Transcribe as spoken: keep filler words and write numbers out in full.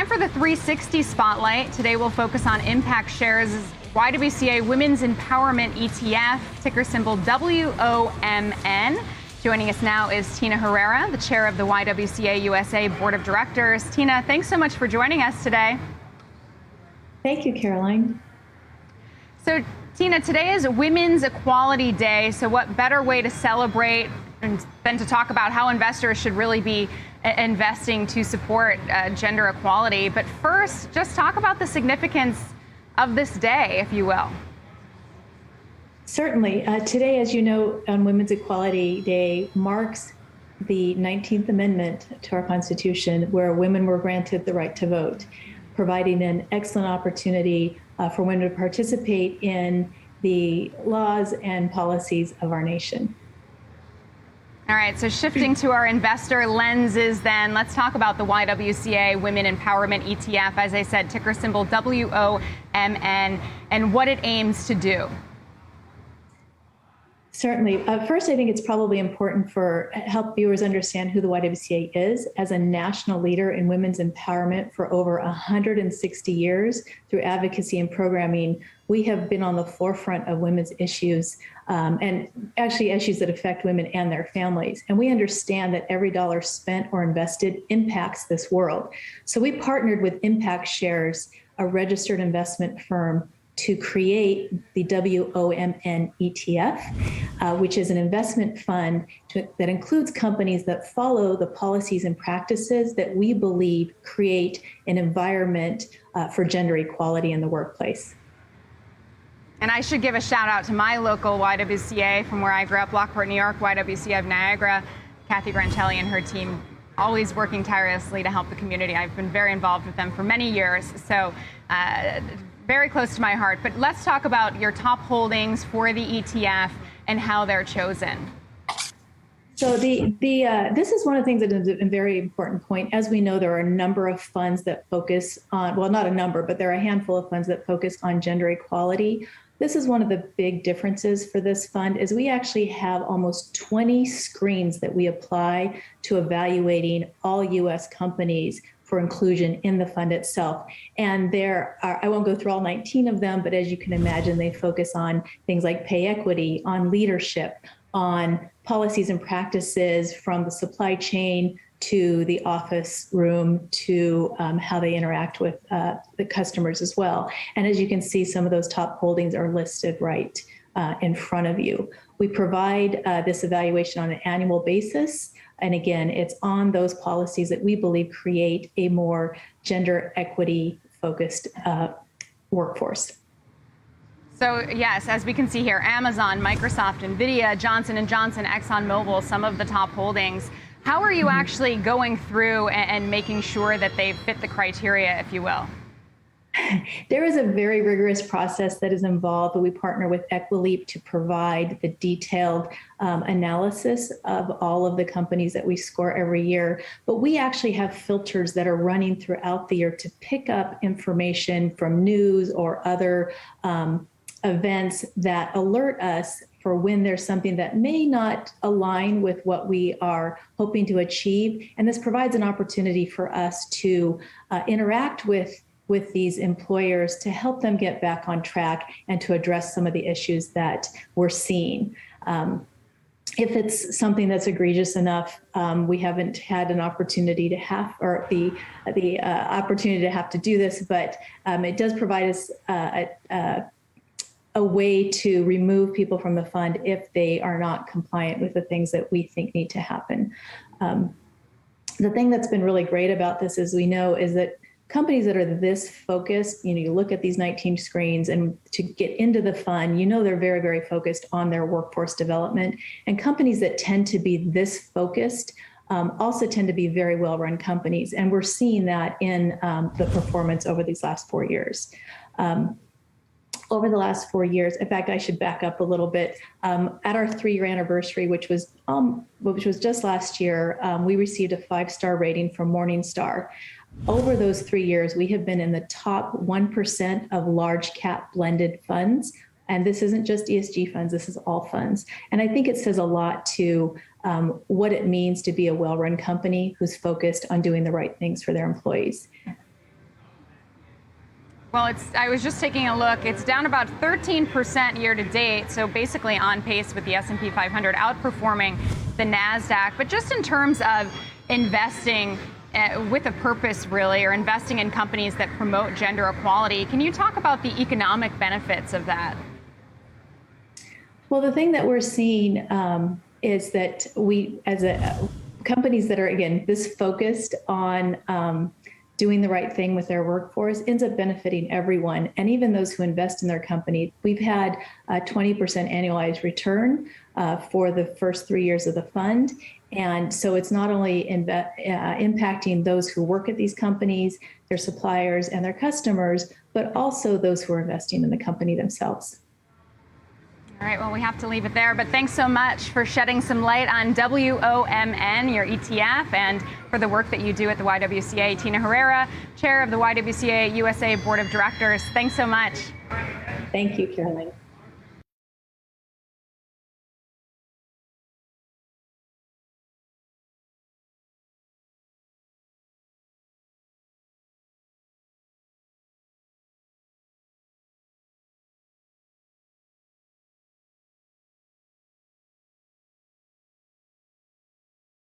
time for the three sixty Spotlight. Today we'll focus on Impact Shares' Y W C A Women's Empowerment E T F, ticker symbol W O M N. Joining us now is Tina Herrera, the chair of the Y W C A U S A Board of Directors. Tina, thanks so much for joining us today. Thank you, Caroline. So, Tina, today is Women's Equality Day, so what better way to celebrate than to talk about how investors should really be investing to support uh, gender equality. But first, just talk about the significance of this day, if you will. Certainly. Uh, today, as you know, on Women's Equality Day marks the nineteenth Amendment to our Constitution, where women were granted the right to vote, providing an excellent opportunity uh, for women to participate in the laws and policies of our nation. All right, so shifting to our investor lenses then, let's talk about the Y W C A Women Empowerment E T F, as I said, ticker symbol W O M N, and what it aims to do. Certainly. Uh, first, I think it's probably important for help viewers understand who the Y W C A is as a national leader in women's empowerment for over one hundred sixty years through advocacy and programming. We have been on the forefront of women's issues um, and actually issues that affect women and their families. And we understand that every dollar spent or invested impacts this world. So we partnered with Impact Shares, a registered investment firm, to create the W O M N E T F, uh, which is an investment fund to, that includes companies that follow the policies and practices that we believe create an environment uh, for gender equality in the workplace. And I should give a shout out to my local Y W C A from where I grew up, Lockport, New York, Y W C A of Niagara, Kathy Grantelli and her team, always working tirelessly to help the community. I've been very involved with them for many years. So. Uh, Very close to my heart, but let's talk about your top holdings for the E T F and how they're chosen. So the the uh, this is one of the things that is a very important point. As we know, there are a number of funds that focus on, well, not a number, but there are a handful of funds that focus on gender equality. This is one of the big differences for this fund is we actually have almost twenty screens that we apply to evaluating all U S companies for inclusion in the fund itself. And there are, I won't go through all nineteen of them, but as you can imagine, they focus on things like pay equity, on leadership, on policies and practices from the supply chain to the office room to um, how they interact with uh, the customers as well. And as you can see, some of those top holdings are listed right uh, in front of you. We provide uh, this evaluation on an annual basis. And again, it's on those policies that we believe create a more gender equity focused uh, workforce. So yes, as we can see here, Amazon, Microsoft, NVIDIA, Johnson and Johnson, ExxonMobil, some of the top holdings. How are you mm-hmm. actually going through and, and making sure that they fit the criteria, if you will? There is a very rigorous process that is involved, but we partner with Equileap to provide the detailed um, analysis of all of the companies that we score every year. But we actually have filters that are running throughout the year to pick up information from news or other um, events that alert us for when there's something that may not align with what we are hoping to achieve. And this provides an opportunity for us to uh, interact with with these employers to help them get back on track and to address some of the issues that we're seeing. Um, if it's something that's egregious enough, um, we haven't had an opportunity to have, or the the uh, opportunity to have to do this, but um, it does provide us uh, a, a way to remove people from the fund if they are not compliant with the things that we think need to happen. Um, the thing that's been really great about this, as we know, is that companies that are this focused, you know, you look at these nineteen screens, and to get into the fund, you know, they're very, very focused on their workforce development. And companies that tend to be this focused um, also tend to be very well-run companies. And we're seeing that in um, the performance over these last four years. Um, over the last four years, in fact, I should back up a little bit. Um, at our three-year anniversary, which was um, which was just last year, um, we received a five-star rating from Morningstar. Over those three years, we have been in the top one percent of large cap blended funds. And this isn't just E S G funds, this is all funds. And I think it says a lot to um, what it means to be a well-run company who's focused on doing the right things for their employees. Well, it's, I was just taking a look. It's down about thirteen percent year to date, so basically on pace with the S and P five hundred outperforming the NASDAQ. But just in terms of investing with a purpose, really, or investing in companies that promote gender equality, can you talk about the economic benefits of that? Well, the thing that we're seeing um, is that we, as a, companies that are, again, this focused on um, doing the right thing with their workforce ends up benefiting everyone, and even those who invest in their company. We've had a twenty percent annualized return uh, for the first three years of the fund. And so it's not only inve- uh, impacting those who work at these companies, their suppliers and their customers, but also those who are investing in the company themselves. All right, well, we have to leave it there, but thanks so much for shedding some light on W O M N, your E T F, and for the work that you do at the Y W C A. Tina Herrera, chair of the Y W C A U S A Board of Directors. Thanks so much. Thank you, Caroline.